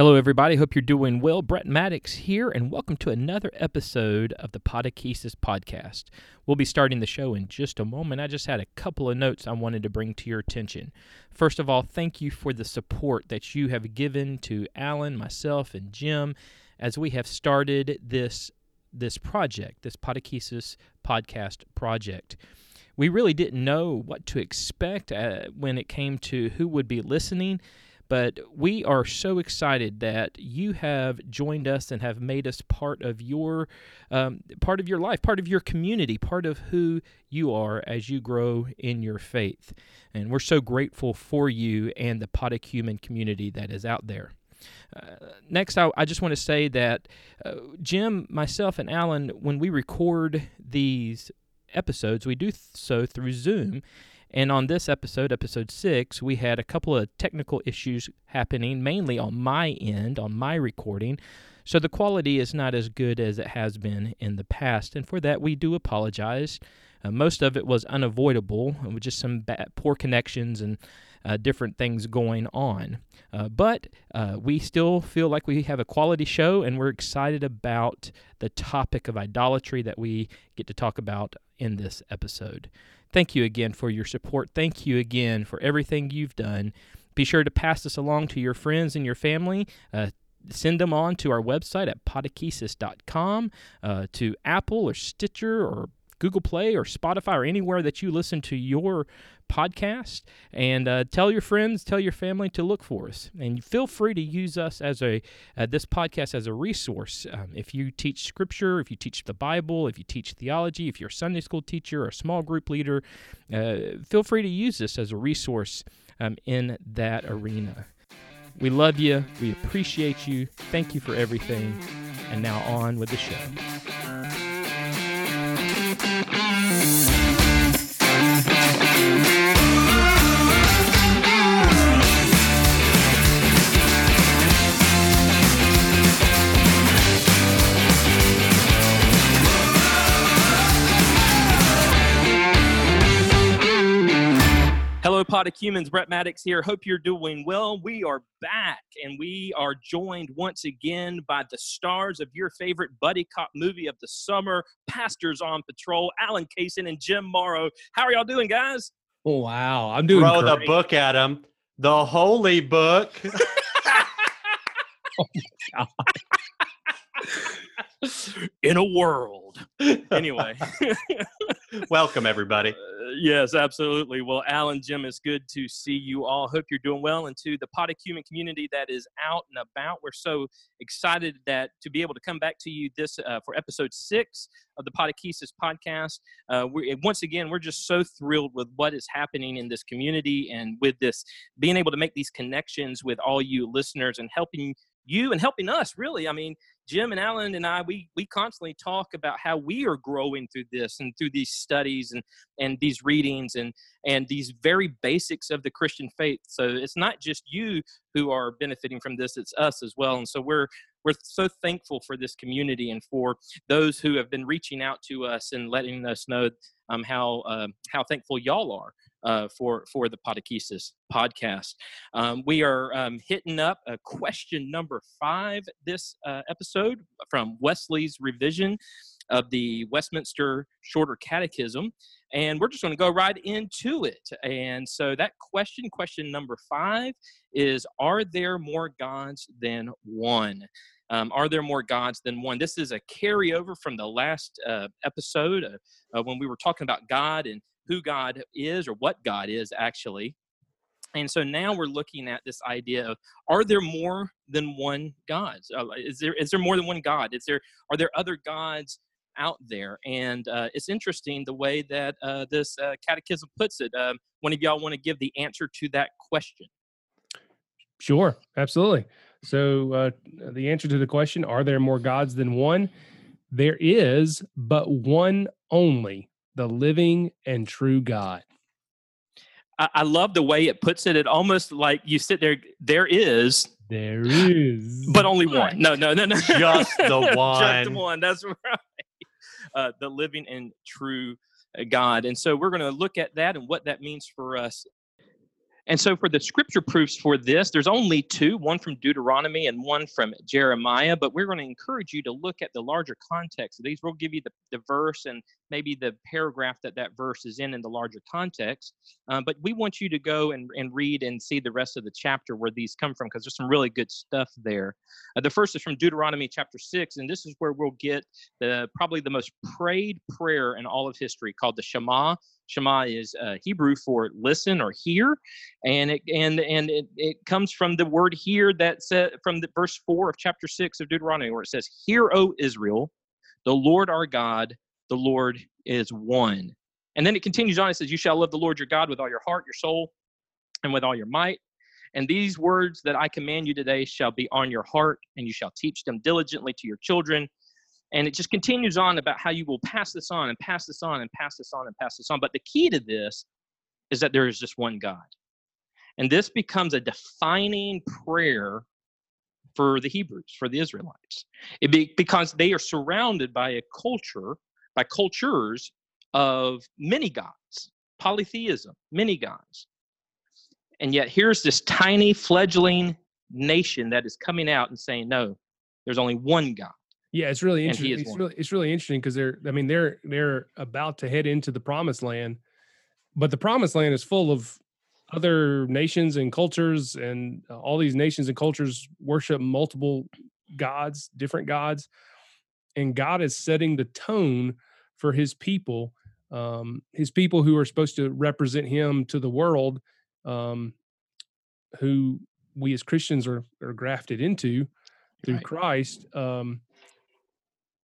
Hello, everybody. Hope you're doing well. Brett Maddox here, and welcome to another episode of the Podechesis Podcast. We'll be starting the show in just a moment. I just had a couple of notes I wanted to bring to your attention. First of all, thank you for the support that you have given to Alan, myself, and Jim as we have started this project, this Podechesis Podcast project. We really didn't know what to expect when it came to who would be listening. But we are so excited that you have joined us and have made us part of your life, part of your community, part of who you are as you grow in your faith. And we're so grateful for you and the Podechesis community that is out there. Next, I just want to say that Jim, myself, and Alan, when we record these episodes, we do so through Zoom. And on this episode, episode 6, we had a couple of technical issues happening, mainly on my end, on my recording. So the quality is not as good as it has been in the past. And for that, we do apologize. Most of it was unavoidable, with just some poor connections and different things going on. But we still feel like we have a quality show, and we're excited about the topic of idolatry that we get to talk about in this episode. Thank you again for your support. Thank you again for everything you've done. Be sure to pass this along to your friends and your family. Send them on to our website at podechesis.com, to Apple or Stitcher or Google Play or Spotify or anywhere that you listen to your podcast, and tell your friends, tell your family to look for us. And feel free to use us as this podcast as a resource. If you teach scripture, if you teach the Bible, if you teach theology, if you're a Sunday school teacher or a small group leader, feel free to use this as a resource in that arena. We love you. We appreciate you. Thank you for everything. And now on with the show. Hello, Podechumens. Brett Maddox here. Hope you're doing well. We are back, and we are joined once again by the stars of your favorite buddy cop movie of the summer, Pastors on Patrol, Alan Kaysen and Jim Morrow. How are y'all doing, guys? Wow, I'm doing great. Throw the book at him. The holy book. Oh, my God. In a world. Anyway. Welcome, everybody. Yes, absolutely. Well, Alan, Jim, it's good to see you all. Hope you're doing well. And to the Podechesis community that is out and about, we're so excited to be able to come back to you this for episode 6 of the Podechesis podcast. Once again, we're just so thrilled with what is happening in this community and with this being able to make these connections with all you listeners and helping you and helping us, really. I mean, Jim and Alan and I, we constantly talk about how we are growing through this and through these studies and these readings and these very basics of the Christian faith. So it's not just you who are benefiting from this, it's us as well. And so we're so thankful for this community and for those who have been reaching out to us and letting us know how thankful y'all are for the Podechesis podcast. We are hitting up question number 5 this episode from Wesley's revision of the Westminster Shorter Catechism, and we're just going to go right into it. And so that question number 5 is, are there more gods than one? Are there more gods than one? This is a carryover from the last episode when we were talking about God and who God is, or what God is, actually. And so now we're looking at this idea of, are there more than one God? Is there more than one God? Are there other gods out there? And it's interesting the way that this catechism puts it. One of y'all want to give the answer to that question? Sure, absolutely. So the answer to the question, are there more gods than one? There is but one only, the living and true God. I love the way it puts it. It almost like you sit there. There is, but only one. No. Just the one. Just one. That's right. The living and true God. And so we're going to look at that and what that means for us. And so for the scripture proofs for this, there's only two, one from Deuteronomy and one from Jeremiah, but we're going to encourage you to look at the larger context of these. We'll give you the verse and maybe the paragraph that verse is in the larger context, but we want you to go and read and see the rest of the chapter where these come from, because there's some really good stuff there. The first is from Deuteronomy chapter 6, and this is where we'll get probably the most prayed prayer in all of history, called the Shema. Shema is Hebrew for listen or hear, and it comes from the word hear that's from the verse 4 of chapter 6 of Deuteronomy, where it says, "Hear, O Israel, the Lord our God, the Lord is one." And then it continues on. It says, "You shall love the Lord your God with all your heart, your soul, and with all your might. And these words that I command you today shall be on your heart, and you shall teach them diligently to your children." And it just continues on about how you will pass this on and pass this on and pass this on and pass this on. But the key to this is that there is just one God. And this becomes a defining prayer for the Hebrews, for the Israelites, because they are surrounded by a culture, by cultures of many gods, polytheism, many gods. And yet here's this tiny fledgling nation that is coming out and saying, no, there's only one God. Yeah, it's really interesting. It's really interesting because they're about to head into the promised land, but the promised land is full of other nations and cultures, and all these nations and cultures worship multiple gods, different gods, and God is setting the tone for his people who are supposed to represent him to the world, who we as Christians are grafted into through Christ.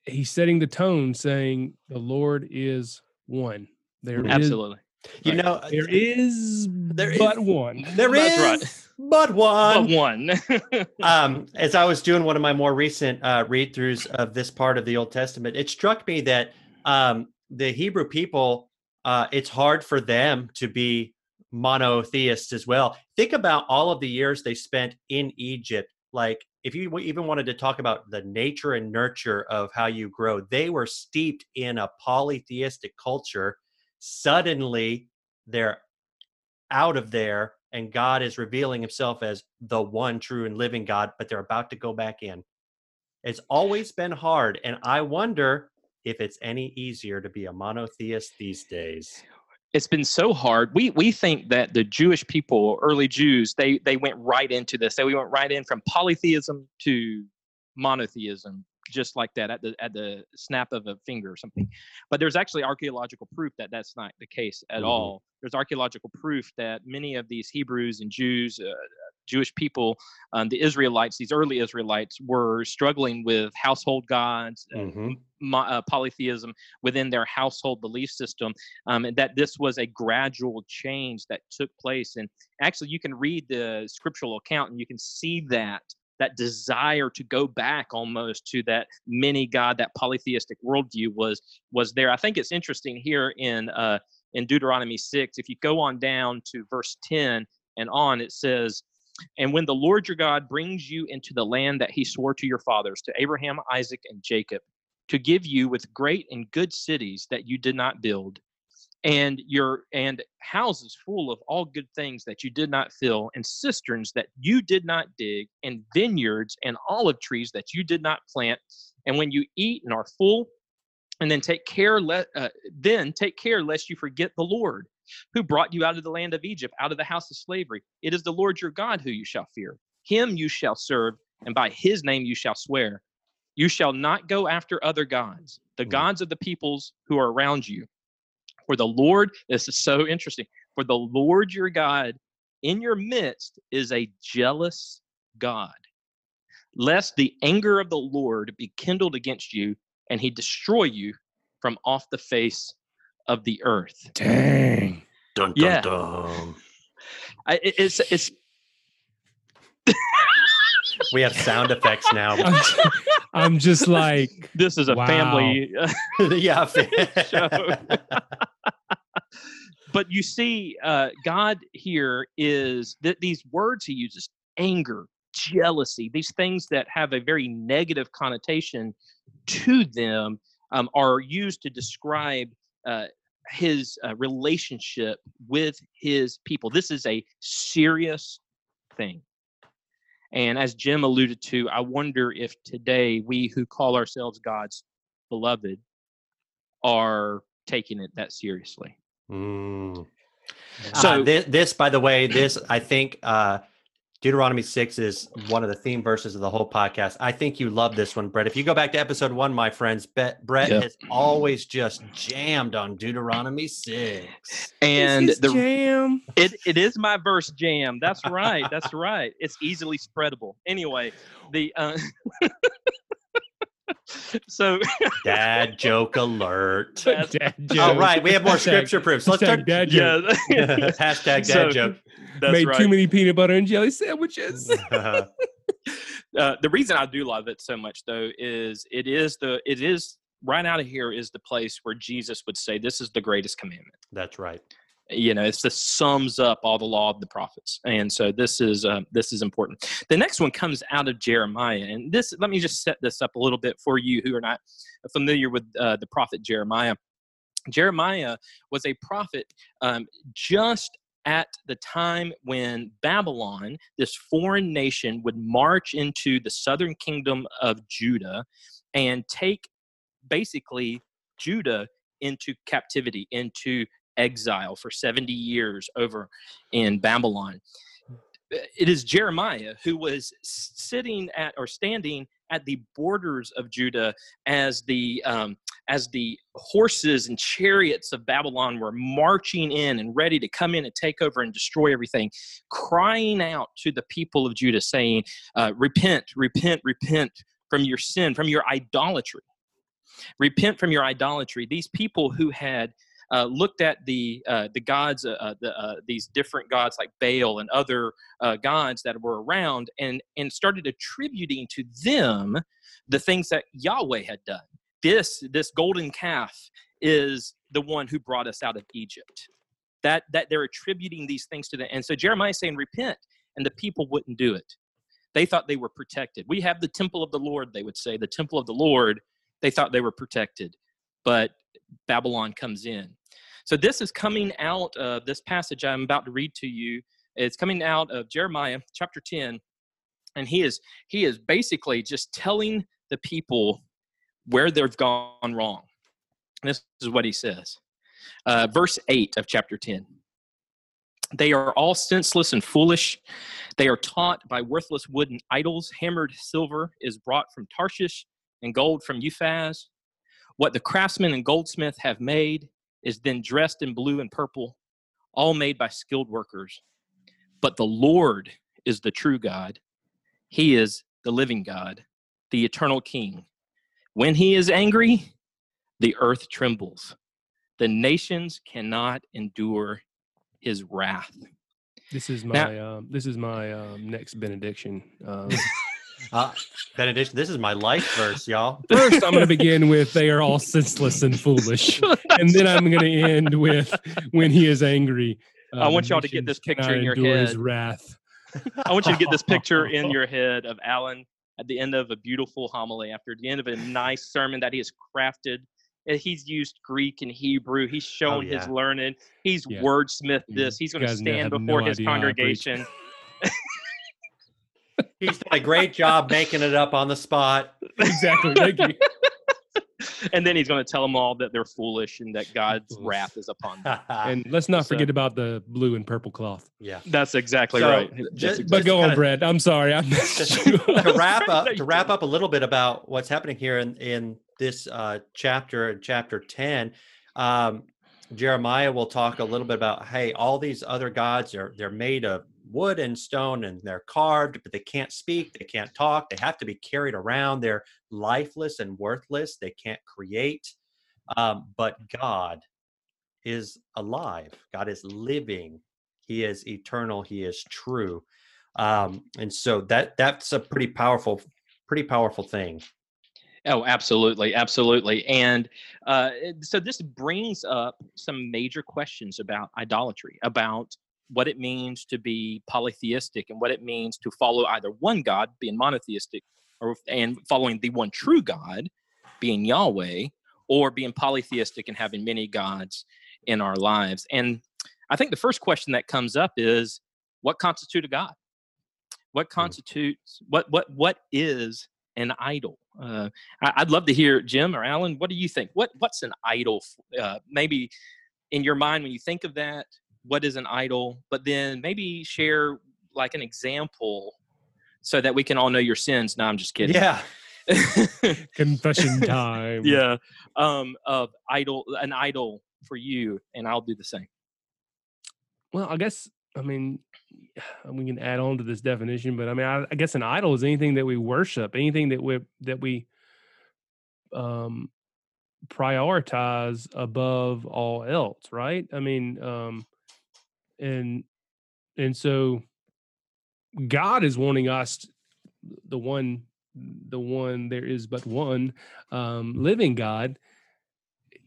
He's setting the tone, saying the Lord is one. There is but one. As I was doing one of my more recent read-throughs of this part of the Old Testament, it struck me that the Hebrew people, it's hard for them to be monotheists as well. Think about all of the years they spent in Egypt. Like, if you even wanted to talk about the nature and nurture of how you grow, they were steeped in a polytheistic culture. Suddenly, they're out of there, and God is revealing himself as the one true and living God, but they're about to go back in. It's always been hard, and I wonder if it's any easier to be a monotheist these days. It's been so hard. We think that the Jewish people, early Jews, they went right into this. We went right in from polytheism to monotheism, just like that, at the snap of a finger or something. But there's actually archaeological proof that that's not the case at all. There's archaeological proof that many of these Hebrews and Jews, Jewish people, the Israelites, these early Israelites, were struggling with household gods, polytheism within their household belief system, and that this was a gradual change that took place. And actually, you can read the scriptural account, and you can see that desire to go back almost to that many God, that polytheistic worldview was there. I think it's interesting here in Deuteronomy 6, if you go on down to verse 10 and on, it says, "And when the Lord your God brings you into the land that he swore to your fathers, to Abraham, Isaac, and Jacob, to give you with great and good cities that you did not build, and houses full of all good things that you did not fill, and cisterns that you did not dig, and vineyards and olive trees that you did not plant, and when you eat and are full, and then take care lest you forget the Lord, who brought you out of the land of Egypt, out of the house of slavery. It is the Lord your God who you shall fear. Him you shall serve, and by his name you shall swear. You shall not go after other gods, the gods of the peoples who are around you. For the Lord," this is so interesting, "for the Lord your God in your midst is a jealous God, lest the anger of the Lord be kindled against you, and he destroy you from off the face of the earth." Dang. Dun, dun, yeah. Dun. It's we have sound effects now. I'm just like, this is a family show. But you see, God here is these words he uses: anger, jealousy, these things that have a very negative connotation to them, are used to describe his relationship with his people. This is a serious thing. And as Jim alluded to, I wonder if today we who call ourselves God's beloved are taking it that seriously. Mm. So this, by the way, this, I think Deuteronomy 6 is one of the theme verses of the whole podcast. I think you love this one, Brett. If you go back to episode 1, my friends, Brett has always just jammed on Deuteronomy 6. And the jam. It is my verse jam. That's right. That's right. It's easily spreadable. Anyway, the so dad joke alert. Dad joke. All right, we have more scripture proofs. Let's start dad joke. Yeah. Hashtag dad joke. That's made right. Too many peanut butter and jelly sandwiches. The reason I do love it so much, though, is it is right out of here is the place where Jesus would say, "This is the greatest commandment." That's right. You know, it's the sums up all the law of the prophets, and so this is important. The next one comes out of Jeremiah, and this, let me just set this up a little bit for you who are not familiar with the prophet Jeremiah. Jeremiah was a prophet just at the time when Babylon, this foreign nation, would march into the southern kingdom of Judah and take basically Judah into captivity, into exile for 70 years over in Babylon. It is Jeremiah who was standing at the borders of Judah as the horses and chariots of Babylon were marching in and ready to come in and take over and destroy everything, crying out to the people of Judah, saying, "Repent, repent, repent from your sin, from your idolatry. Repent from your idolatry." These people who had looked at the gods, these different gods like Baal and other gods that were around, and started attributing to them the things that Yahweh had done. This golden calf is the one who brought us out of Egypt. That they're attributing these things to them. And so Jeremiah is saying, repent, and the people wouldn't do it. They thought they were protected. We have the temple of the Lord, they would say, the temple of the Lord. They thought they were protected, but Babylon comes in. So this is coming out of this passage I'm about to read to you. It's coming out of Jeremiah chapter 10, and he is basically just telling the people where they've gone wrong. And this is what he says. Verse 8 of chapter 10. "They are all senseless and foolish. They are taught by worthless wooden idols. Hammered silver is brought from Tarshish and gold from Uphaz. What the craftsman and goldsmith have made is then dressed in blue and purple, all made by skilled workers. But the Lord is the true God. He is the living God, the eternal King. When he is angry, the earth trembles. The nations cannot endure his wrath." This is my next benediction. Benediction. This is my life verse, y'all. First, I'm going to begin with "They are all senseless and foolish," and then I'm going to end with "When he is angry." I want y'all to get this picture in your head. His wrath. I want you to get this picture in your head of Alan at the end of a beautiful homily, after the end of a nice sermon that he has crafted. He's used Greek and Hebrew. He's shown his learning. He's wordsmithed this. He's going to stand before his congregation. He's done a great job making it up on the spot. Exactly. Thank you. And then he's going to tell them all that they're foolish and that God's wrath is upon them. And let's not forget about the blue and purple cloth. Yeah, that's exactly right. But go on, Brett. I'm sorry. To wrap up a little bit about what's happening here in this chapter 10. Jeremiah will talk a little bit about, hey, all these other gods they're made of wood and stone, and they're carved, but they can't speak, they can't talk, they have to be carried around, they're lifeless and worthless, they can't create, but God is alive, God is living, he is eternal, he is true, and so that's a pretty powerful thing. Oh, absolutely. Absolutely. And so this brings up some major questions about idolatry, about what it means to be polytheistic and what it means to follow either one God, being monotheistic, and following the one true God, being Yahweh, or being polytheistic and having many gods in our lives. And I think the first question that comes up is, what constitutes a God? What constitutes, what is an idol? I'd love to hear, Jim or Alan, what do you think? What's an idol? Maybe in your mind, when you think of that, what is an idol? But then maybe share like an example so that we can all know your sins. No, I'm just kidding. Yeah. Confession time. Yeah. Of an idol for you, and I'll do the same. Well, I guess, I mean, we can add on to this definition, but I mean, I guess an idol is anything that we worship, anything that we prioritize above all else, right? I mean, and so God is wanting us, the one there is but one living God,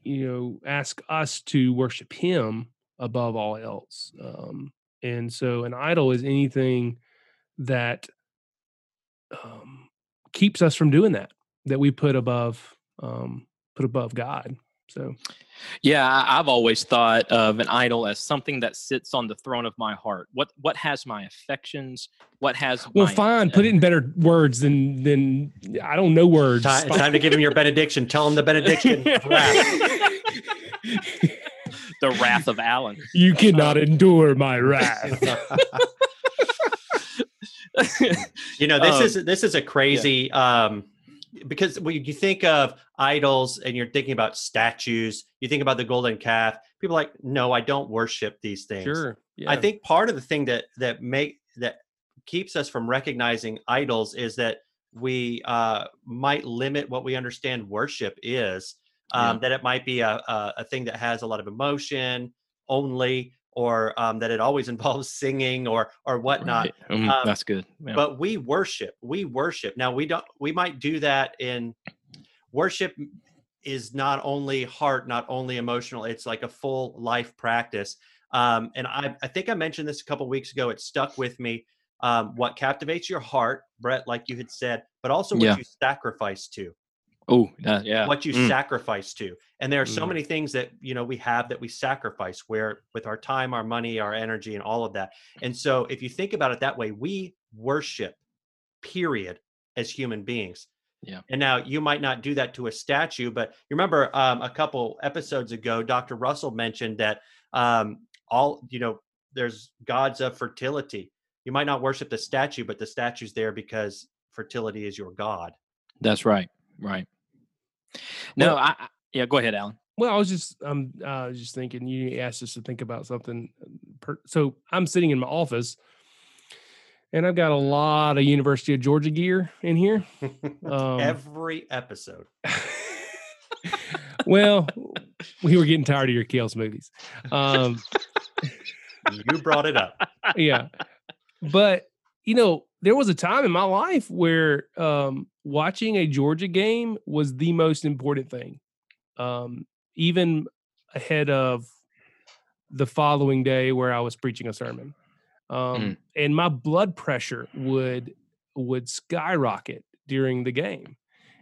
you know, ask us to worship Him above all else. And so an idol is anything that keeps us from doing that we put above God. So, yeah, I've always thought of an idol as something that sits on the throne of my heart. What has my affections? What has fine. Put it in better words than I don't know words. Time to give him your benediction. Tell him the benediction. The wrath of Alan. You cannot endure my wrath. You know, this is a crazy. Yeah. Because when you think of idols and you're thinking about statues, you think about the golden calf, people are like, no, I don't worship these things. Sure. Yeah. I think part of the thing that keeps us from recognizing idols is that we might limit what we understand worship is, that it might be a thing that has a lot of emotion only, or that it always involves singing or whatnot. Right. That's good. Yeah. But we worship. Now we might do that in worship is not only heart, not only emotional, it's like a full life practice. And I think I mentioned this a couple of weeks ago, it stuck with me. What captivates your heart, Brett, like you had said, but also what you sacrifice to. Oh, yeah. What you sacrifice to. And there are so many things that, you know, we have that we sacrifice where with our time, our money, our energy, and all of that. And so if you think about it that way, we worship, period, as human beings. Yeah. And now you might not do that to a statue, but you remember a couple episodes ago, Dr. Russell mentioned that there's gods of fertility. You might not worship the statue, but the statue's there because fertility is your God. That's right. Right. No, go ahead, Alan. Well, I was just thinking you asked us to think about something. So I'm sitting in my office and I've got a lot of University of Georgia gear in here. Every episode. Well, we were getting tired of your kale smoothies. You brought it up. Yeah. But, you know, there was a time in my life where watching a Georgia game was the most important thing, even ahead of the following day where I was preaching a sermon. And my blood pressure would skyrocket during the game.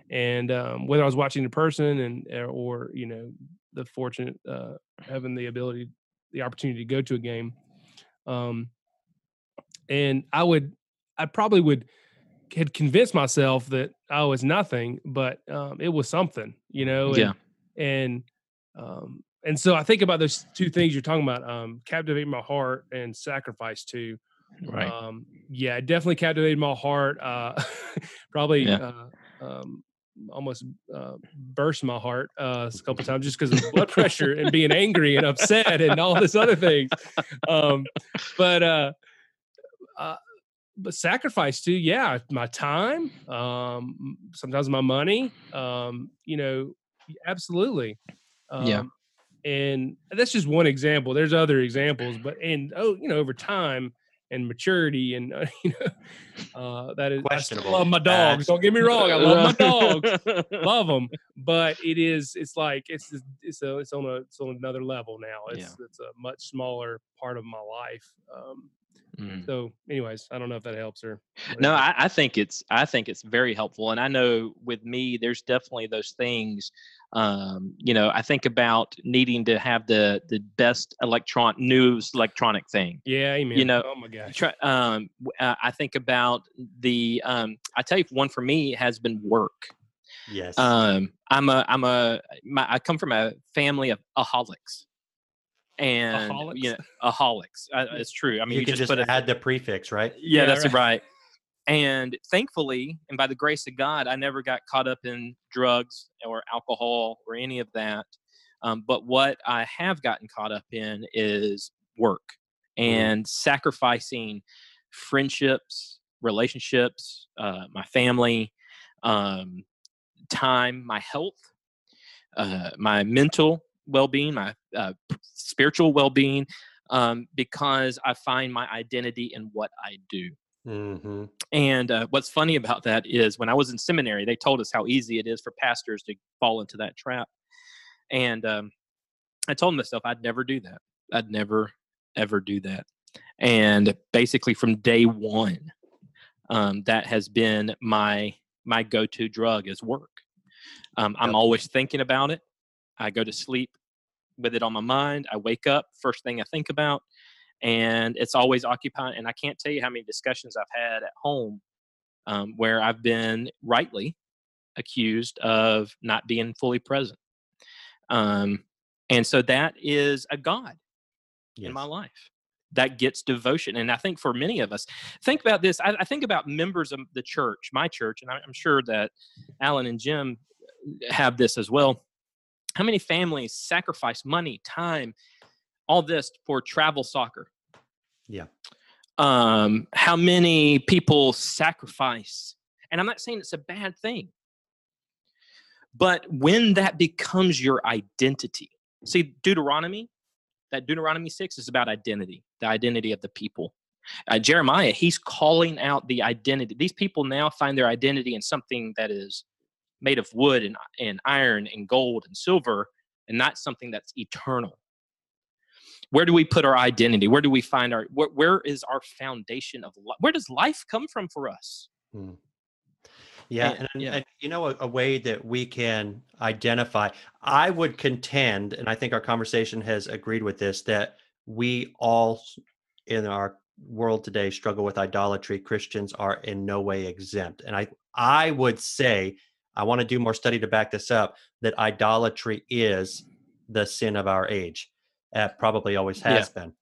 And whether I was watching in person or you know, the fortunate having the opportunity to go to a game. And I probably had convinced myself that I was nothing, but it was something, you know? And, yeah. And so I think about those two things you're talking about, captivating my heart and sacrifice to. Right. Yeah, definitely captivated my heart. Almost burst my heart a couple of times just because of blood pressure and being angry and upset and all this other things. But sacrifice too, yeah, my time, sometimes my money, you know, absolutely. And that's just one example. There's other examples, but, over time and maturity and, that is, questionable. I love my dogs. Don't get me wrong. I love my dogs, love them, but it's on another level now. It's a much smaller part of my life. So anyways, I don't know if that helps or whatever. No, I think it's very helpful. And I know with me, there's definitely those things, I think about needing to have the best newest electronic thing. Yeah. Amen. Oh my gosh. I think about I tell you, one for me has been work. Yes. I come from a family of aholics. And aholics? Aholics. It's true. I mean, you can just add the prefix, right? Yeah, that's right. And thankfully, and by the grace of God, I never got caught up in drugs or alcohol or any of that. But what I have gotten caught up in is work and sacrificing friendships, relationships, my family, time, my health, my mental well-being, my spiritual well-being, because I find my identity in what I do. Mm-hmm. And what's funny about that is when I was in seminary, they told us how easy it is for pastors to fall into that trap. And I told myself I'd never do that. I'd never, ever do that. And basically from day one, that has been my go-to drug is work. I'm always thinking about it. I go to sleep with it on my mind. I wake up, first thing I think about, and it's always occupying. And I can't tell you how many discussions I've had at home where I've been rightly accused of not being fully present. And so that is a God in my life that gets devotion. And I think for many of us, think about this. I think about members of the church, my church, and I'm sure that Alan and Jim have this as well. How many families sacrifice money, time, all this for travel soccer? Yeah. How many people sacrifice? And I'm not saying it's a bad thing. But when that becomes your identity, see, Deuteronomy 6 is about identity, the identity of the people. Jeremiah, he's calling out the identity. These people now find their identity in something that is made of wood and iron and gold and silver, and not something that's eternal. Where do we put our identity? Where do we find where is our foundation of life? Where does life come from for us? Yeah. And a way that we can identify, I would contend, and I think our conversation has agreed with this, that we all in our world today struggle with idolatry. Christians are in no way exempt. And I would say, I want to do more study to back this up, that idolatry is the sin of our age. Probably always has been.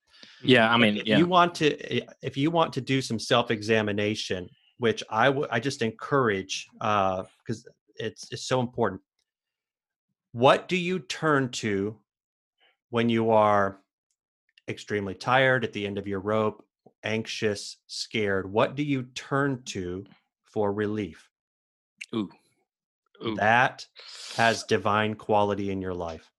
Yeah, I mean, if you want to do some self-examination, which I just encourage, because it's so important. What do you turn to when you are extremely tired, at the end of your rope, anxious, scared? What do you turn to for relief? Ooh. That has divine quality in your life.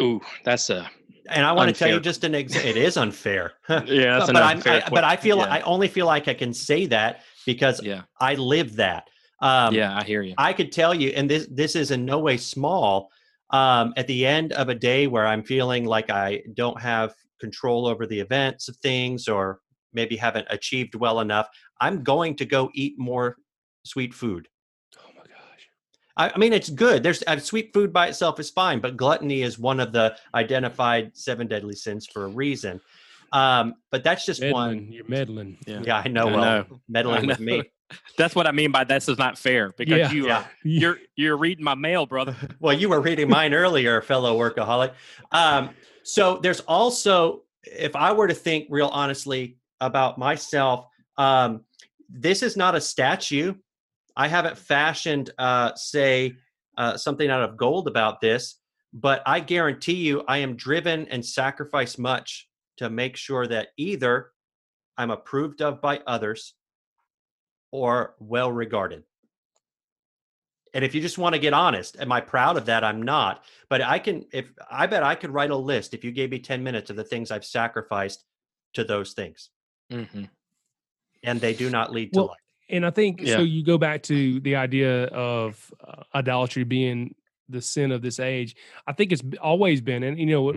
Ooh, that's a. And I want to tell you just an example. It is unfair. Yeah, that's unfair. But I feel I only feel like I can say that because I live that. I hear you. I could tell you, and this is in no way small. At the end of a day where I'm feeling like I don't have control over the events of things, or maybe haven't achieved well enough, I'm going to go eat more sweet food. I mean, it's good. Sweet food by itself is fine, but gluttony is one of the identified 7 deadly sins for a reason. But that's just one. You're meddling. Yeah, I know. Meddling with me. That's what I mean by this is not fair, because you're reading my mail, brother. Well, you were reading mine earlier, fellow workaholic. So there's also, if I were to think real honestly about myself, this is not a statue. I haven't fashioned, something out of gold about this, but I guarantee you I am driven and sacrifice much to make sure that either I'm approved of by others or well regarded. And if you just want to get honest, am I proud of that? I'm not, but I bet I could write a list if you gave me 10 minutes of the things I've sacrificed to those things. Mm-hmm. And they do not lead to life. And I think, so you go back to the idea of idolatry being the sin of this age. I think it's always been, and what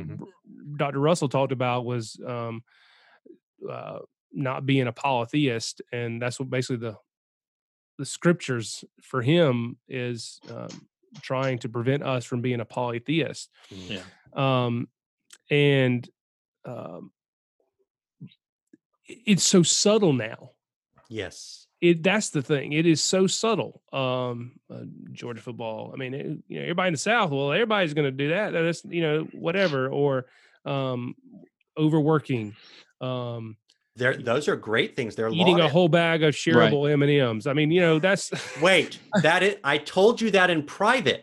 Dr. Russell talked about was not being a polytheist. And that's what basically the scriptures for him is trying to prevent us from being a polytheist. Yeah. It's so subtle now. Yes. That's the thing. It is so subtle. Georgia football. I mean, everybody in the South, well, everybody's going to do that. That's, whatever, or overworking. Those are great things. They're eating a whole bag of shareable M&Ms. I mean, that's... Wait, I told you that in private.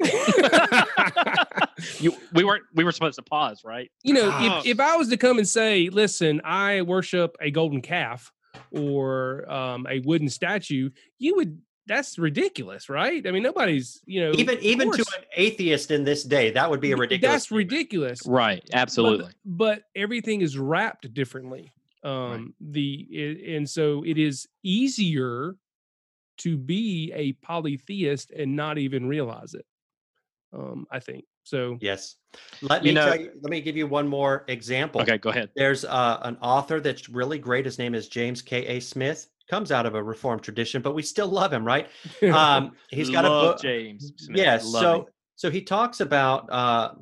We were supposed to pause, right? If I was to come and say, listen, I worship a golden calf or a wooden statue, that's ridiculous, right? I mean, nobody's, even to an atheist in this day, that would be a ridiculous. That's ridiculous. Right. Absolutely. But everything is wrapped differently. And so it is easier to be a polytheist and not even realize it. I think so. Yes. Let me give you one more example. Okay, go ahead. There's an author that's really great. His name is James K. A. Smith. Comes out of a Reformed tradition, but we still love him, right? He's got a book. James Smith. Yes. Yeah, so he talks about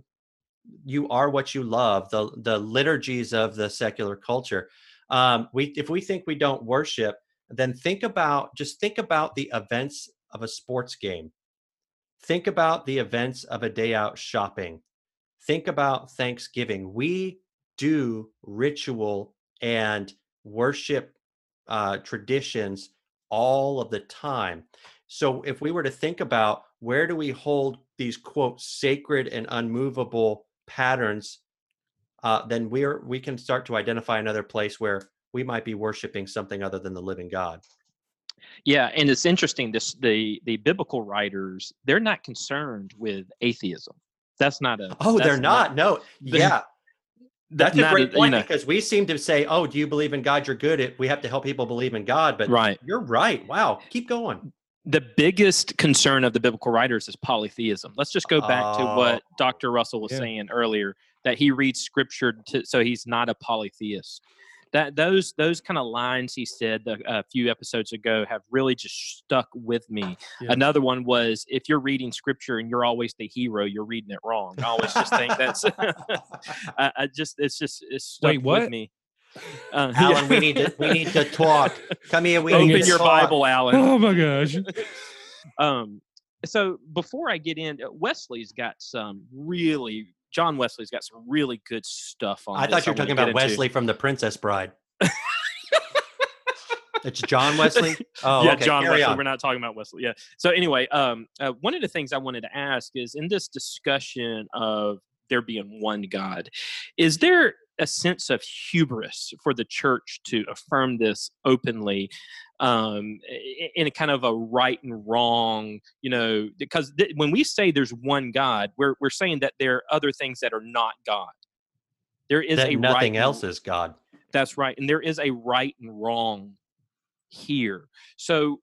you are what you love. The liturgies of the secular culture. If we think we don't worship, then think about the events of a sports game. Think about the events of a day out shopping. Think about Thanksgiving. We do ritual and worship traditions all of the time. So if we were to think about where do we hold these quote sacred and unmovable patterns, then we can start to identify another place where we might be worshiping something other than the living God. Yeah, and it's interesting. The biblical writers, they're not concerned with atheism. That's not a. Oh, they're not. No. Yeah, that's a great point because we seem to say, "Oh, do you believe in God? You're good." We have to help people believe in God, but right. You're right. Wow, keep going. The biggest concern of the biblical writers is polytheism. Let's just go back to what Dr. Russell was saying earlier, that he reads scripture, so he's not a polytheist. That those kind of lines he said a few episodes ago have really just stuck with me. Yeah. Another one was, if you're reading scripture and you're always the hero, you're reading it wrong. I always just think that's. It's stuck with me. Alan, we need to talk. Come here, we need to talk. Open your Bible, Alan. Oh my gosh. So before I get in, John Wesley's got some really good stuff on. I thought you were talking about Wesley from The Princess Bride. It's John Wesley? Oh, yeah, okay. John Wesley. We're not talking about Wesley. Yeah. So anyway, one of the things I wanted to ask is, in this discussion of there being one God, is there a sense of hubris for the church to affirm this openly, in a kind of a right and wrong, because when we say there's one God, we're saying that there are other things that are not God. There is nothing else is God. That's right. And there is a right and wrong here. So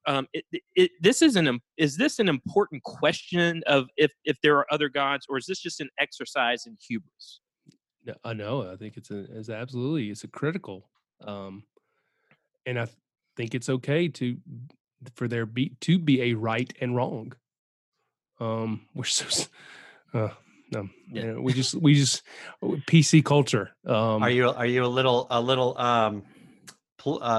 is this an important question of if there are other gods, or is this just an exercise in hubris? No, I think it's absolutely a critical, and I think it's okay for there to be a right and wrong. We're so we just PC culture. Are you a little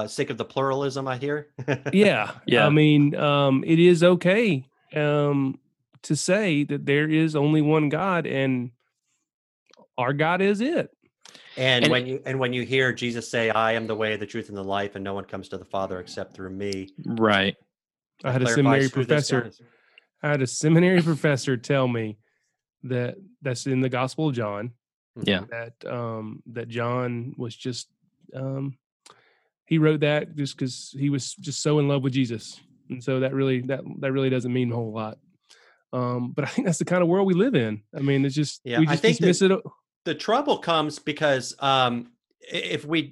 sick of the pluralism? I hear. Yeah. I mean, it is okay to say that there is only one God, and our God is it. And when you hear Jesus say, "I am the way, the truth, and the life, and no one comes to the Father except through me." Right. I had a seminary professor tell me that's in the Gospel of John. Yeah. That John was just he wrote that just because he was just so in love with Jesus. And so that really doesn't mean a whole lot. But I think that's the kind of world we live in. I mean, it's just dismiss it. The trouble comes because we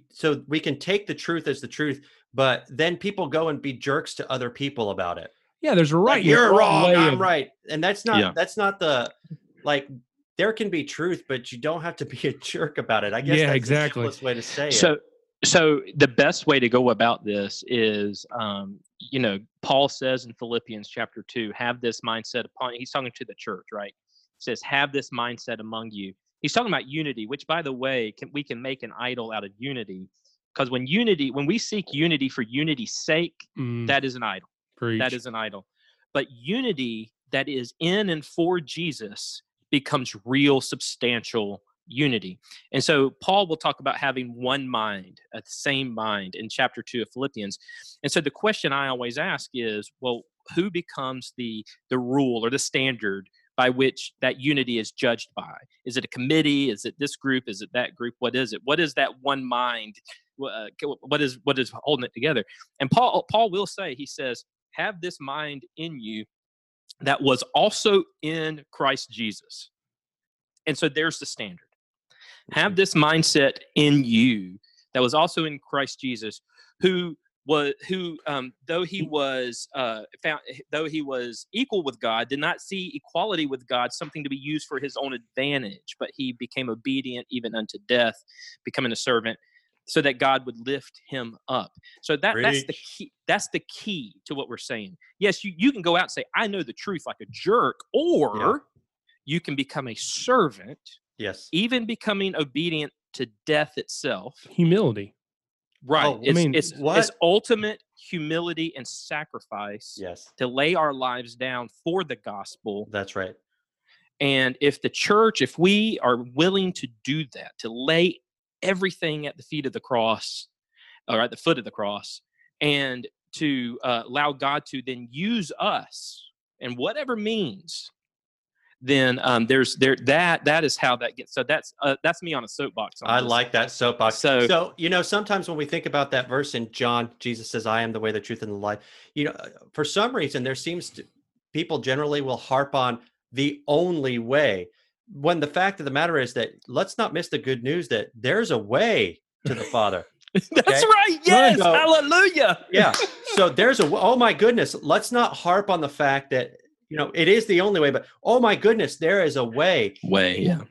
can take the truth as the truth, but then people go and be jerks to other people about it. Yeah, there's a right. Like, you're wrong. I'm right, and that's not there can be truth, but you don't have to be a jerk about it. I guess that's the simplest way to say it. So So the best way to go about this is, Paul says in Philippians chapter 2, have this mindset upon you. He's talking to the church, right? He says, have this mindset among you. He's talking about unity, which, by the way, we can make an idol out of unity. Because when we seek unity for unity's sake, that is an idol. Preach. That is an idol. But unity that is in and for Jesus becomes real, substantial unity. And so Paul will talk about having one mind, a same mind in chapter 2 of Philippians. And so the question I always ask is, well, who becomes the rule or the standard by which that unity is judged by? Is it a committee? Is it this group? Is it that group? What is it? What is that one mind? What is holding it together? And Paul will say, he says, have this mind in you that was also in Christ Jesus. And so there's the standard. Have this mindset in you that was also in Christ Jesus, who, though he was equal with God, did not see equality with God something to be used for his own advantage, but he became obedient even unto death, becoming a servant, so that God would lift him up. So that's the key. That's the key to what we're saying. Yes, you can go out and say, I know the truth like a jerk, or you can become a servant. Yes. Even becoming obedient to death itself. Humility. Right. Oh, it's ultimate humility and sacrifice. Yes. To lay our lives down for the gospel. That's right. And if the church, if we are willing to do that, to lay everything at the feet of the cross, or at the foot of the cross, and to allow God to then use us in whatever means, then that is how that gets. So that's me on a soapbox. I like that soapbox. So sometimes when we think about that verse in John, Jesus says, I am the way, the truth, and the life, for some reason there seems to, people generally will harp on the only way, when the fact of the matter is that let's not miss the good news that there's a way to the Father. That's right. Yes. So, hallelujah. Yeah. So there's oh my goodness. Let's not harp on the fact that, it is the only way, but oh my goodness, there is a way. Way, yeah.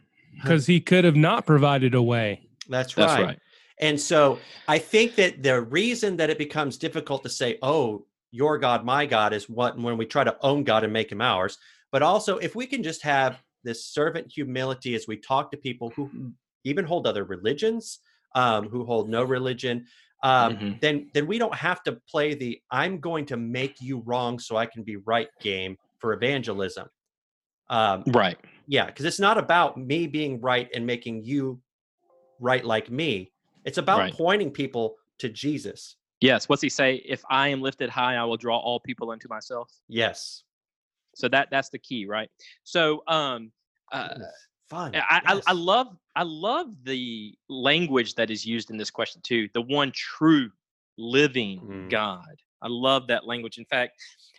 Because he could have not provided a way. That's right. And so I think that the reason that it becomes difficult to say, oh, your God, my God, is when we try to own God and make him ours. But also if we can just have this servant humility as we talk to people who even hold other religions, who hold no religion, then we don't have to play the I'm going to make you wrong so I can be right game for evangelism. Right. Yeah, because it's not about me being right and making you right like me. It's about pointing people to Jesus. Yes. What's he say? If I am lifted high, I will draw all people unto myself. Yes. So that's the key, right? So fun. I love the language that is used in this question too. The one true living God. I love that language. In fact,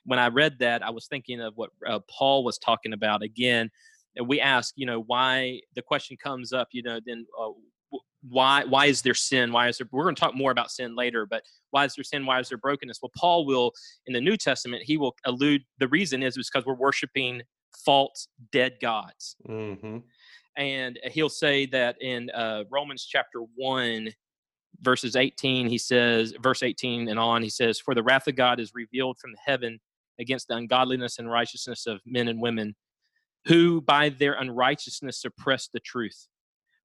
when I read that, I was thinking of what Paul was talking about again. And we ask, why the question comes up, why is there sin? We're going to talk more about sin later, but why is there sin? Why is there brokenness? Well, Paul will, in the New Testament, he will allude, the reason is because we're worshiping false, dead gods. Mm-hmm. And he'll say that in Romans chapter 1, verse 18 and on, he says, for the wrath of God is revealed from heaven against the ungodliness and righteousness of men and women who by their unrighteousness suppress the truth.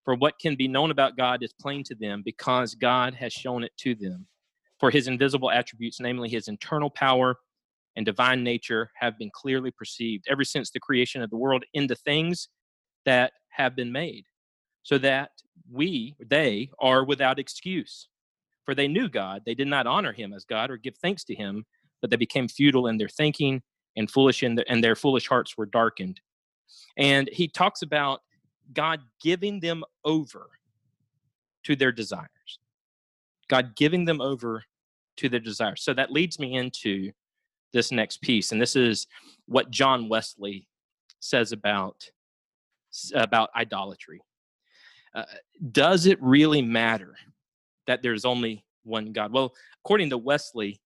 For what can be known about God is plain to them because God has shown it to them. For his invisible attributes, namely his internal power and divine nature, have been clearly perceived ever since the creation of the world in the things that have been made, so that they are without excuse. For they knew God, they did not honor him as God or give thanks to him, but they became futile in their thinking and foolish and their foolish hearts were darkened. And he talks about God giving them over to their desires. God giving them over to their desires. So that leads me into this next piece. And this is what John Wesley says about idolatry. Does it really matter that there's only one God? Well, according to Wesley,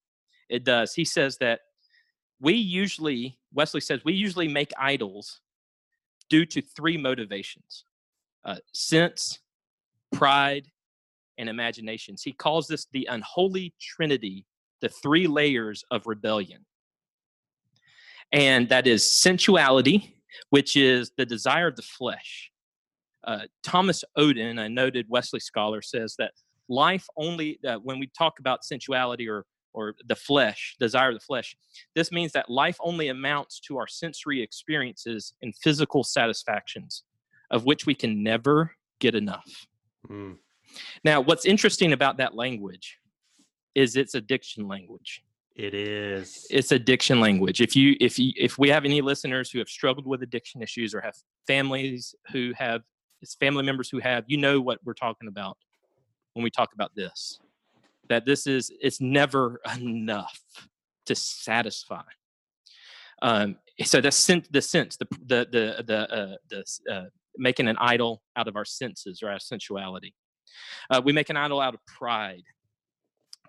it does. He says that Wesley says we usually make idols due to three motivations: sense, pride, and imaginations. He calls this the unholy trinity, the three layers of rebellion. And that is sensuality, which is the desire of the flesh. Thomas Oden, a noted Wesley scholar, says that life only, when we talk about sensuality or the flesh, desire of the flesh, this means that life only amounts to our sensory experiences and physical satisfactions, of which we can never get enough. Mm. Now, what's interesting about that language is it's addiction language. It is. It's addiction language. If we have any listeners who have struggled with addiction issues or have families who have, it's family members who have, you know what we're talking about when we talk about this. That this is, it's never enough to satisfy. So that's the sense, making an idol out of our senses or our sensuality. We make an idol out of pride.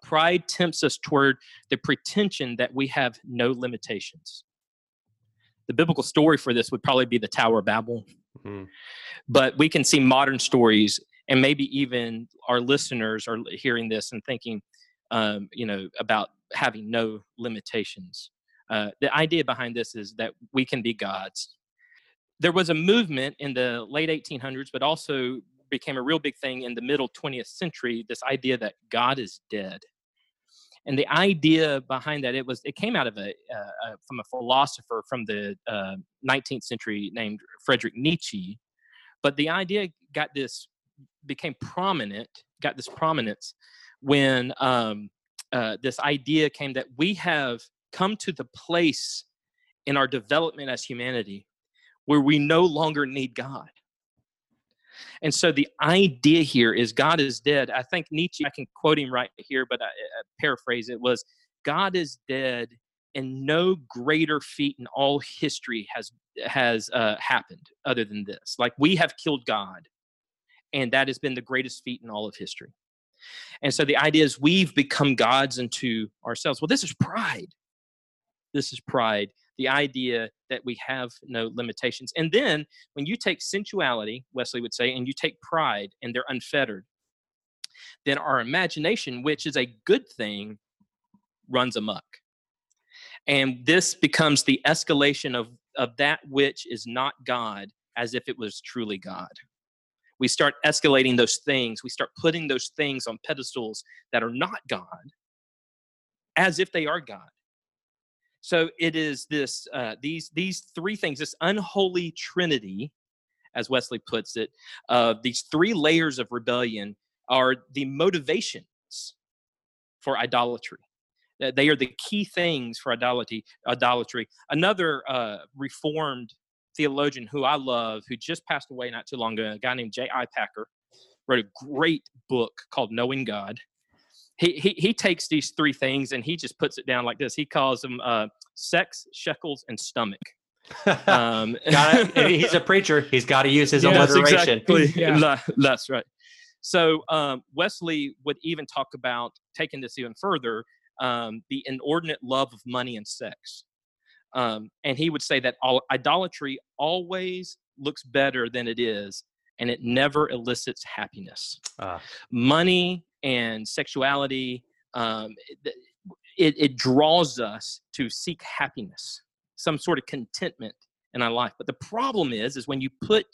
Pride tempts us toward the pretension that we have no limitations. The biblical story for this would probably be the Tower of Babel. Mm-hmm. But we can see modern stories, and maybe even our listeners are hearing this and thinking, about having no limitations. The idea behind this is that we can be gods. There was a movement in the late 1800s, but also became a real big thing in the middle 20th century, this idea that God is dead. And the idea behind that, it came out of from a philosopher from the 19th century named Friedrich Nietzsche, but the idea got this prominence when this idea came that we have come to the place in our development as humanity where we no longer need God. And so the idea here is God is dead. I think Nietzsche, I can quote him right here, but I paraphrase it, was God is dead and no greater feat in all history has happened other than this. Like, we have killed God, and that has been the greatest feat in all of history. And so the idea is we've become gods unto ourselves. Well, this is pride. This is pride. The idea that we have no limitations. And then when you take sensuality, Wesley would say, and you take pride, and they're unfettered, then our imagination, which is a good thing, runs amok. And this becomes the escalation of that which is not God as if it was truly God. We start escalating those things. We start putting those things on pedestals that are not God as if they are God. So it is this these three things, this unholy trinity, as Wesley puts it, these three layers of rebellion are the motivations for idolatry. They are the key things for idolatry. Another Reformed theologian who I love, who just passed away not too long ago, a guy named J.I. Packer, wrote a great book called Knowing God. He takes these three things and he just puts it down like this. He calls them sex, shekels, and stomach. He's a preacher. He's got to use his alliteration. Exactly. Yeah. That's right. So Wesley would even talk about taking this even further, the inordinate love of money and sex. And he would say that idolatry always looks better than it is, and it never elicits happiness. Money and sexuality, it draws us to seek happiness, some sort of contentment in our life. But the problem is when you put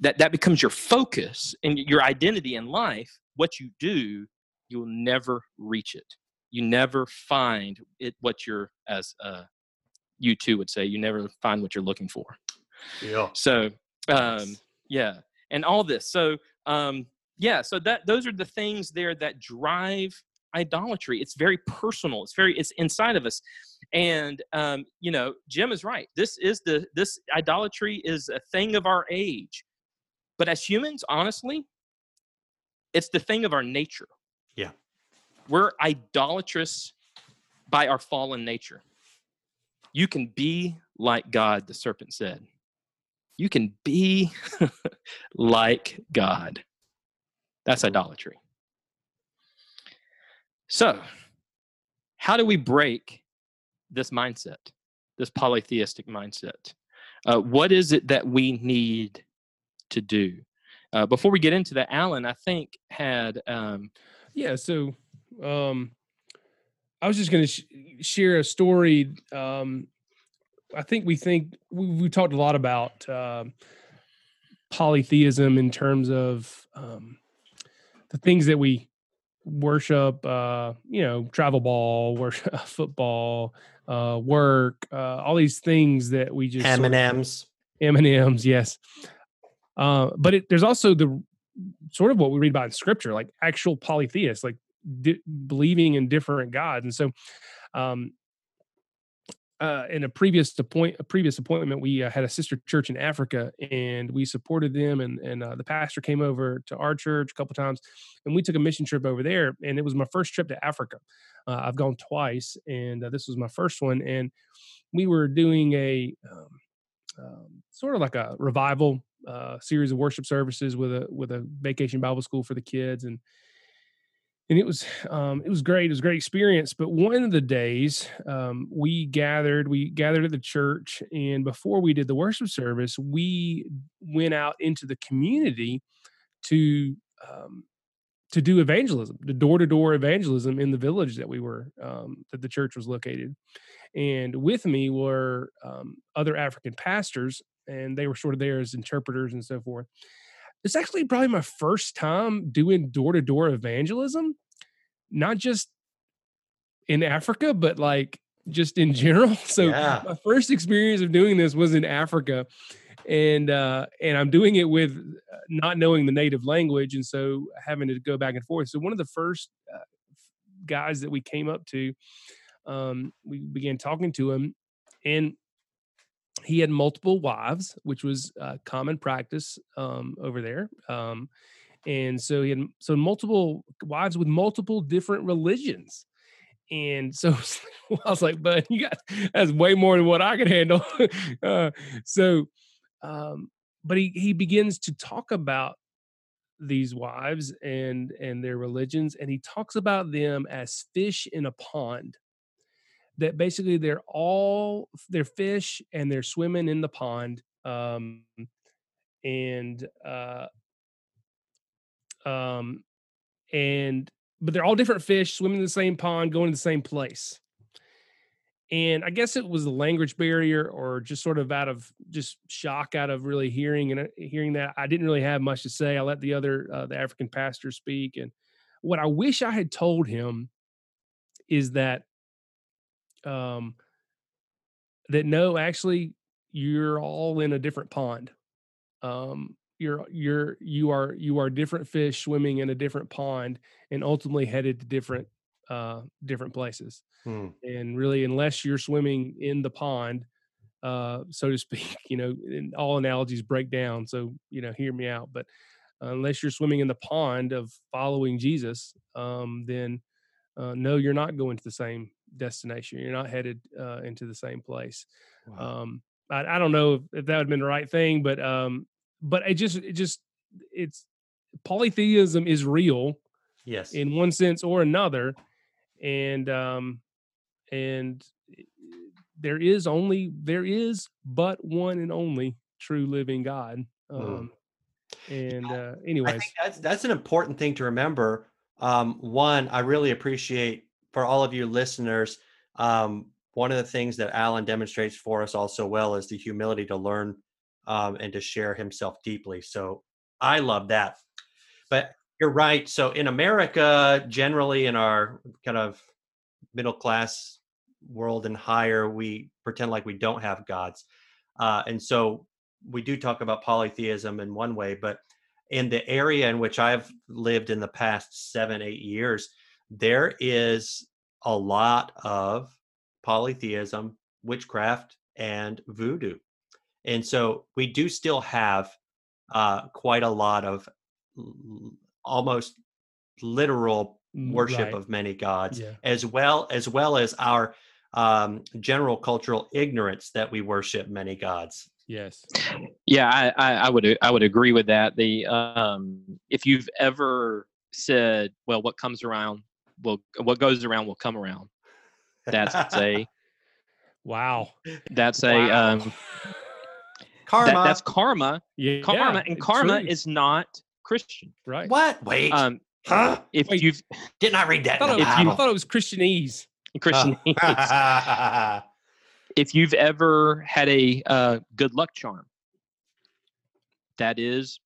that becomes your focus and your identity in life, what you do, you will never reach it. You never find it, what you're, as you two would say, you never find what you're looking for. Yeah. So, yeah. And all this. So, so those are the things there that drive idolatry. It's very personal. It's inside of us. And, Jim is right. This idolatry is a thing of our age, but as humans, honestly, it's the thing of our nature. Yeah. We're idolatrous by our fallen nature. You can be like God, the serpent said. You can be like God. That's idolatry. So, how do we break this mindset, this polytheistic mindset? What is it that we need to do? Before we get into that, Alan, I think had, I was just going to share a story. I think we talked a lot about polytheism in terms of the things that we worship, travel ball, worship football, work, all these things that we just M&Ms, yes. But there's also the sort of what we read about in scripture, like actual polytheists, like believing in different gods. And so, in a previous appointment, we had a sister church in Africa, and we supported them. And the pastor came over to our church a couple times, and we took a mission trip over there. And it was my first trip to Africa. I've gone twice, and this was my first one. And we were doing a sort of like a revival series of worship services with a vacation Bible school for the kids, and it was great. It was a great experience. But one of the days we gathered at the church, and before we did the worship service, we went out into the community to do evangelism, the door-to-door evangelism in the village that we were that the church was located. And with me were other African pastors, and they were sort of there as interpreters and so forth. It's actually probably my first time doing door-to-door evangelism, not just in Africa, but like just in general. So yeah. My first experience of doing this was in Africa, and I'm doing it with not knowing the native language, and so having to go back and forth. So one of the first guys that we came up to, we began talking to him, and he had multiple wives, which was common practice over there. And so he had multiple wives with multiple different religions. And so I was like, "Bud, you got that's way more than what I could handle." But he begins to talk about these wives and their religions, and he talks about them as fish in a pond. That basically they're fish and they're swimming in the pond. But they're all different fish swimming in the same pond, going to the same place. And I guess it was the language barrier, or just sort of out of just shock, out of really hearing that. I didn't really have much to say. I let the other, the African pastor speak. And what I wish I had told him is that no, actually, you're all in a different pond. You are different fish swimming in a different pond, and ultimately headed to different places. Hmm. And really, unless you're swimming in the pond, so to speak, and all analogies break down. So hear me out. But unless you're swimming in the pond of following Jesus, then no, you're not going to the same destination. You're not headed into the same place. Wow. I don't know if that would have been the right thing, but it's polytheism is real, yes, in one sense or another, and there is but one and only true living God. Anyways, I think that's an important thing to remember. One, I really appreciate, for all of you listeners, one of the things that Alan demonstrates for us also well is the humility to learn and to share himself deeply. So I love that. But you're right. So in America, generally in our kind of middle class world and higher, we pretend like we don't have gods. And so we do talk about polytheism in one way, but in the area in which I've lived in the past 7-8 years, there is a lot of polytheism, witchcraft, and voodoo. And so we do still have quite a lot of almost literal worship, right, of many gods, yeah, as well as our general cultural ignorance that we worship many gods. Yes. Yeah, I would agree with that. The if you've ever said, well, what goes around will come around. That's a wow. That's a Karma. That's karma. Yeah, karma, and karma is not Christian. Right. What? Wait. If you didn't I read that? I thought it was Christianese. Christianese. If you've ever had a good luck charm, that is,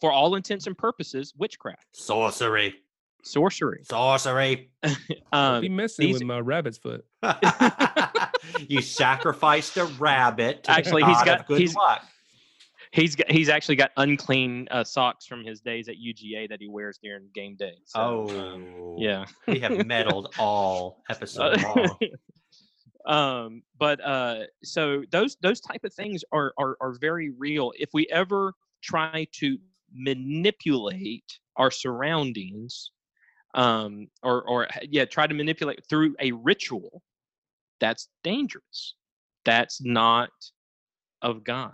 for all intents and purposes, witchcraft. Sorcery. I'll be messing with my rabbit's foot. You sacrificed a rabbit. Good luck. He's actually got unclean socks from his days at UGA that he wears during game day. So, yeah, we have meddled all episode long. So those type of things are very real. If we ever try to manipulate our surroundings, try to manipulate through a ritual, that's dangerous. That's not of God.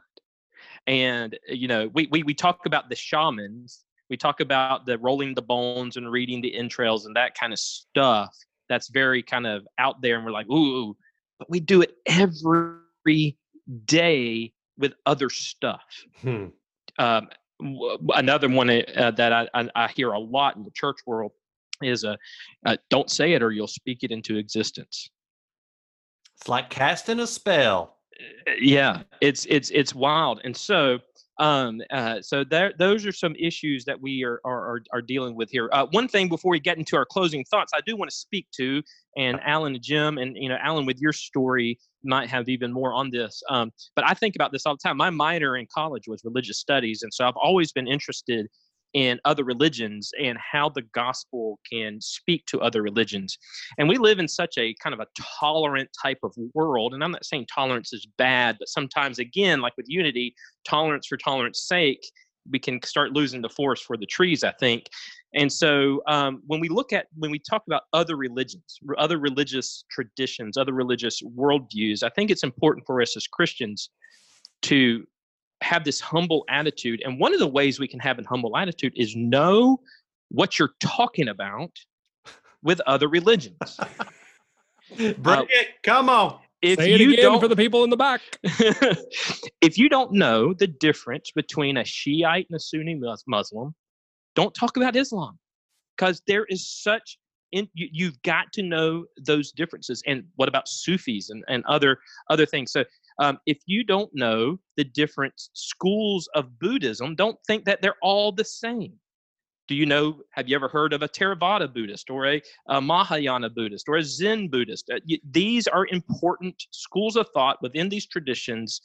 And, you know, we talk about the shamans, we talk about the rolling the bones and reading the entrails and that kind of stuff. That's very kind of out there. And we're like, ooh, but we do it every day with other stuff. Another one that I hear a lot in the church world is, don't say it or you'll speak it into existence. It's like casting a spell. Yeah, it's wild. And so those are some issues that we are dealing with here. One thing before we get into our closing thoughts, I do want to speak to, and Alan and Jim, and you know, Alan with your story might have even more on this. But I think about this all the time. My minor in college was religious studies, and so I've always been interested in other religions and how the gospel can speak to other religions. And we live in such a kind of a tolerant type of world. And I'm not saying tolerance is bad, but sometimes, again, like with unity, tolerance for tolerance sake, we can start losing the forest for the trees, I think. And so when we talk about other religions, other religious traditions, other religious worldviews, I think it's important for us as Christians to have this humble attitude. And one of the ways we can have a humble attitude is know what you're talking about with other religions. Bring it. Come on. Say it again for the people in the back. If you don't know the difference between a Shiite and a Sunni Muslim, don't talk about Islam, because there is such... you've got to know those differences. And what about Sufis and other things? So if you don't know the different schools of Buddhism, don't think that they're all the same. Have you ever heard of a Theravada Buddhist or a Mahayana Buddhist or a Zen Buddhist? These are important schools of thought within these traditions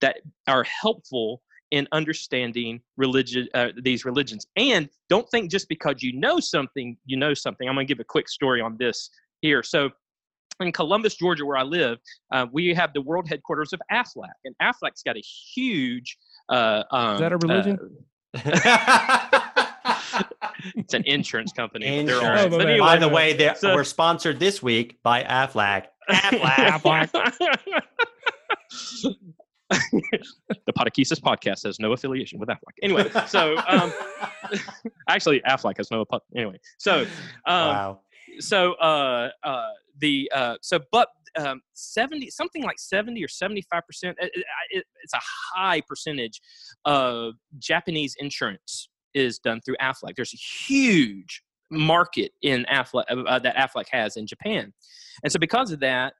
that are helpful in understanding religion, these religions. And don't think just because you know something. I'm going to give a quick story on this here. So in Columbus, Georgia, where I live, we have the world headquarters of Aflac. And Aflac's got a huge... is that a religion? It's an insurance company. Anyway, by the way, we're sponsored this week by Aflac. Aflac. The Podechesis Podcast has no affiliation with Aflac. Anyway, so actually, Aflac has no. Anyway, so wow. So but 70 or 75%. It's a high percentage of Japanese insurance is done through Aflac. There's a huge market in Aflac that Aflac has in Japan. And so because of that,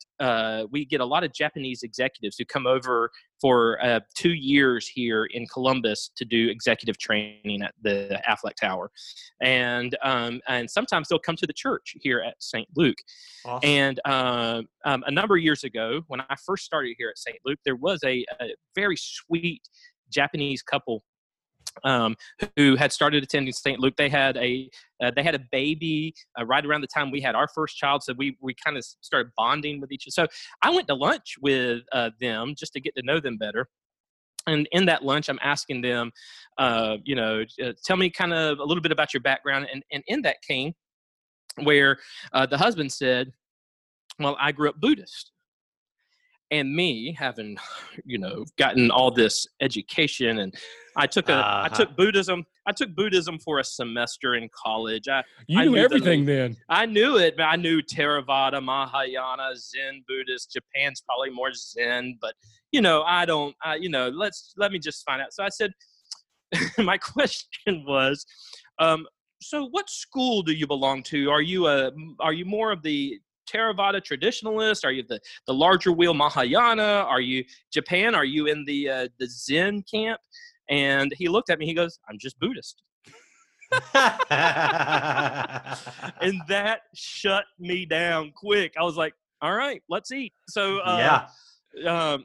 we get a lot of Japanese executives who come over for 2 years here in Columbus to do executive training at the Aflac Tower. And sometimes they'll come to the church here at St. Luke. Awesome. And a number of years ago, when I first started here at St. Luke, there was a very sweet Japanese couple who had started attending St. Luke. They had a baby right around the time we had our first child, so we kind of started bonding with each other. So I went to lunch with them just to get to know them better. And in that lunch, I'm asking them, tell me kind of a little bit about your background. And in that came where the husband said, well, I grew up Buddhist. And me having, you know, gotten all this education, and I took Buddhism for a semester in college. I knew everything then. I knew it, but I knew Theravada, Mahayana, Zen Buddhist. Japan's probably more Zen, but you know, let me just find out. So I said, my question was, so what school do you belong to? Are you more of the Theravada traditionalist? Are you the larger wheel Mahayana? Are you Japan? Are you in the Zen camp? And he looked at me. He goes, "I'm just Buddhist." And that shut me down quick. I was like, "All right, let's eat." So I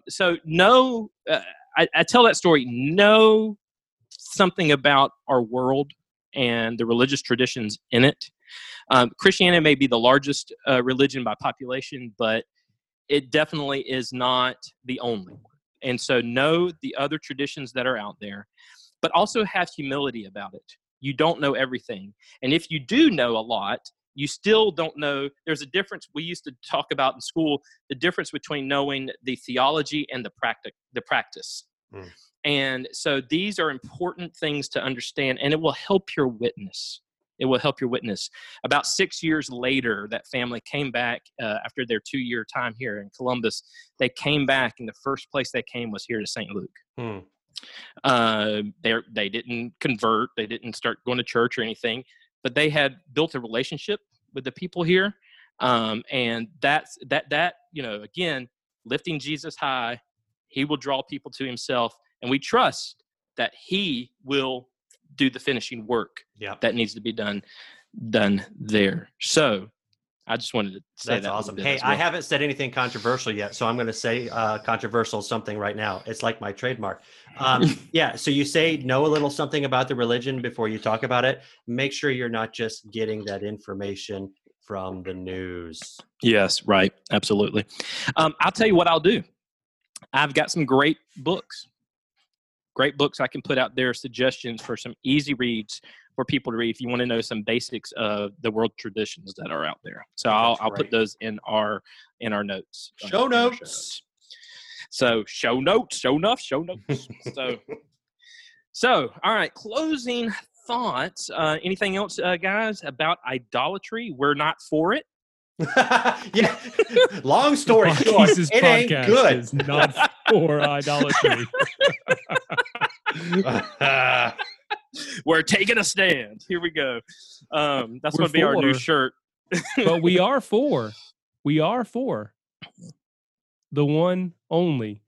tell that story. Know something about our world and the religious traditions in it. Christianity may be the largest religion by population, but it definitely is not the only one. And so know the other traditions that are out there, but also have humility about it. You don't know everything. And if you do know a lot, you still don't know. There's a difference we used to talk about in school, the difference between knowing the theology and the practice. Mm. And so these are important things to understand, and it will help your witness. It will help your witness. About 6 years later, that family came back after their 2-year time here in Columbus. They came back, and the first place they came was here to St. Luke. Hmm. They didn't convert. They didn't start going to church or anything, but they had built a relationship with the people here. And that's that, you know, again, lifting Jesus high, he will draw people to himself. And we trust that he will do the finishing work that needs to be done there. So I just wanted to say that's awesome. Hey, well, I haven't said anything controversial yet, so I'm going to say controversial something right now. It's like my trademark. So you say know a little something about the religion before you talk about it. Make sure you're not just getting that information from the news. Yes, right. Absolutely. I'll tell you what I'll do. I've got some great books I can put out there, suggestions for some easy reads for people to read if you want to know some basics of the world traditions that are out there. So I'll put those in our notes. Show notes. So show notes. So all right, closing thoughts. Anything else, guys, about idolatry? We're not for it. Yeah. Long story short, it ain't good. Is not for idolatry. We're taking a stand. Here we go. That's going to be our new shirt. But we are for the one only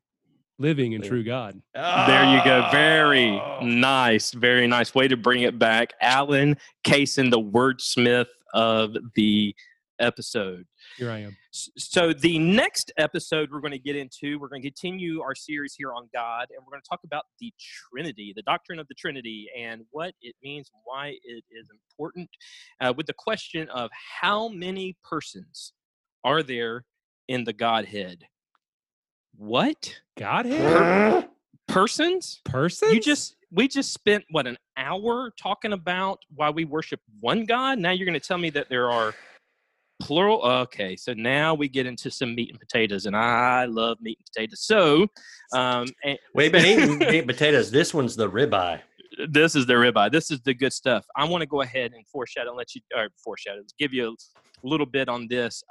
living and true God. Oh. There you go. Very nice. Very nice way to bring it back. Alan Kaysen, the wordsmith of the episode. Here I am. So the next episode we're going to continue our series here on God, and we're going to talk about the Trinity, the doctrine of the Trinity, and what it means, why it is important, with the question of how many persons are there in the Godhead? What? Godhead? Persons? Persons? We just spent, an hour talking about why we worship one God? Now you're going to tell me that there are plural. Okay, so now we get into some meat and potatoes, and I love meat and potatoes. So, we've been eating meat and potatoes. This one's the ribeye. This is the ribeye. This is the good stuff. I want to go ahead and give you a little bit on this.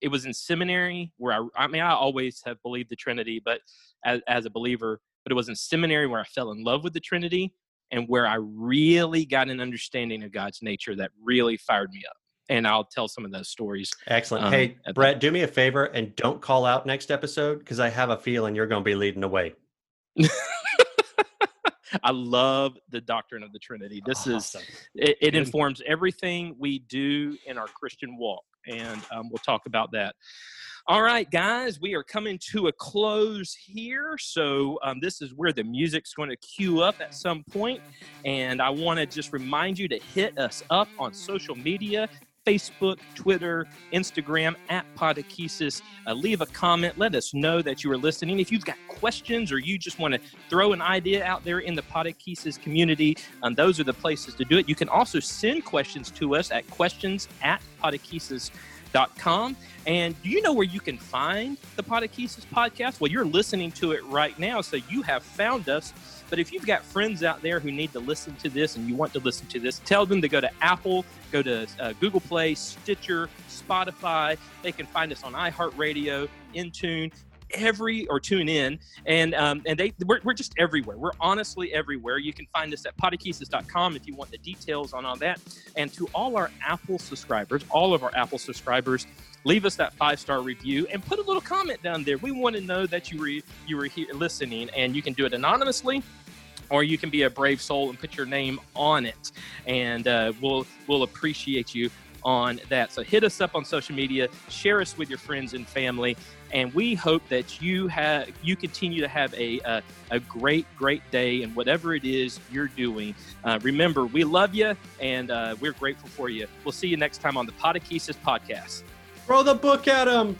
It was in seminary where I always have believed the Trinity, but as a believer, but it was in seminary where I fell in love with the Trinity and where I really got an understanding of God's nature that really fired me up. And I'll tell some of those stories. Excellent. Hey, Brett, do me a favor and don't call out next episode, because I have a feeling you're going to be leading the way. I love the doctrine of the Trinity. This is, it informs everything we do in our Christian walk. And we'll talk about that. All right, guys, we are coming to a close here. So this is where the music's going to cue up at some point. And I want to just remind you to hit us up on social media, Facebook, Twitter, Instagram, @Podechesis. Leave a comment. Let us know that you are listening. If you've got questions or you just want to throw an idea out there in the Podechesis community, those are the places to do it. You can also send questions to us at questions@Podechesis.com. podechesis.com. And do you know where you can find the Podechesis podcast? Well, you're listening to it right now, so you have found us. But if you've got friends out there who need to listen to this and you want to listen to this, tell them to go to Apple, go to Google Play, Stitcher, Spotify. They can find us on iHeartRadio, Intune, tune in, and we're just everywhere. We're honestly everywhere. You can find us at podechesis.com if you want the details on all that. And to all our Apple subscribers, leave us that 5-star review and put a little comment down there. We want to know that you were here listening, and you can do it anonymously, or you can be a brave soul and put your name on it, and we'll appreciate you on that. So hit us up on social media, share us with your friends and family, and we hope that you continue to have a great day and whatever it is you're doing. Remember, we love you, and we're grateful for you. We'll see you next time on the Podechesis Podcast. Throw the book at him.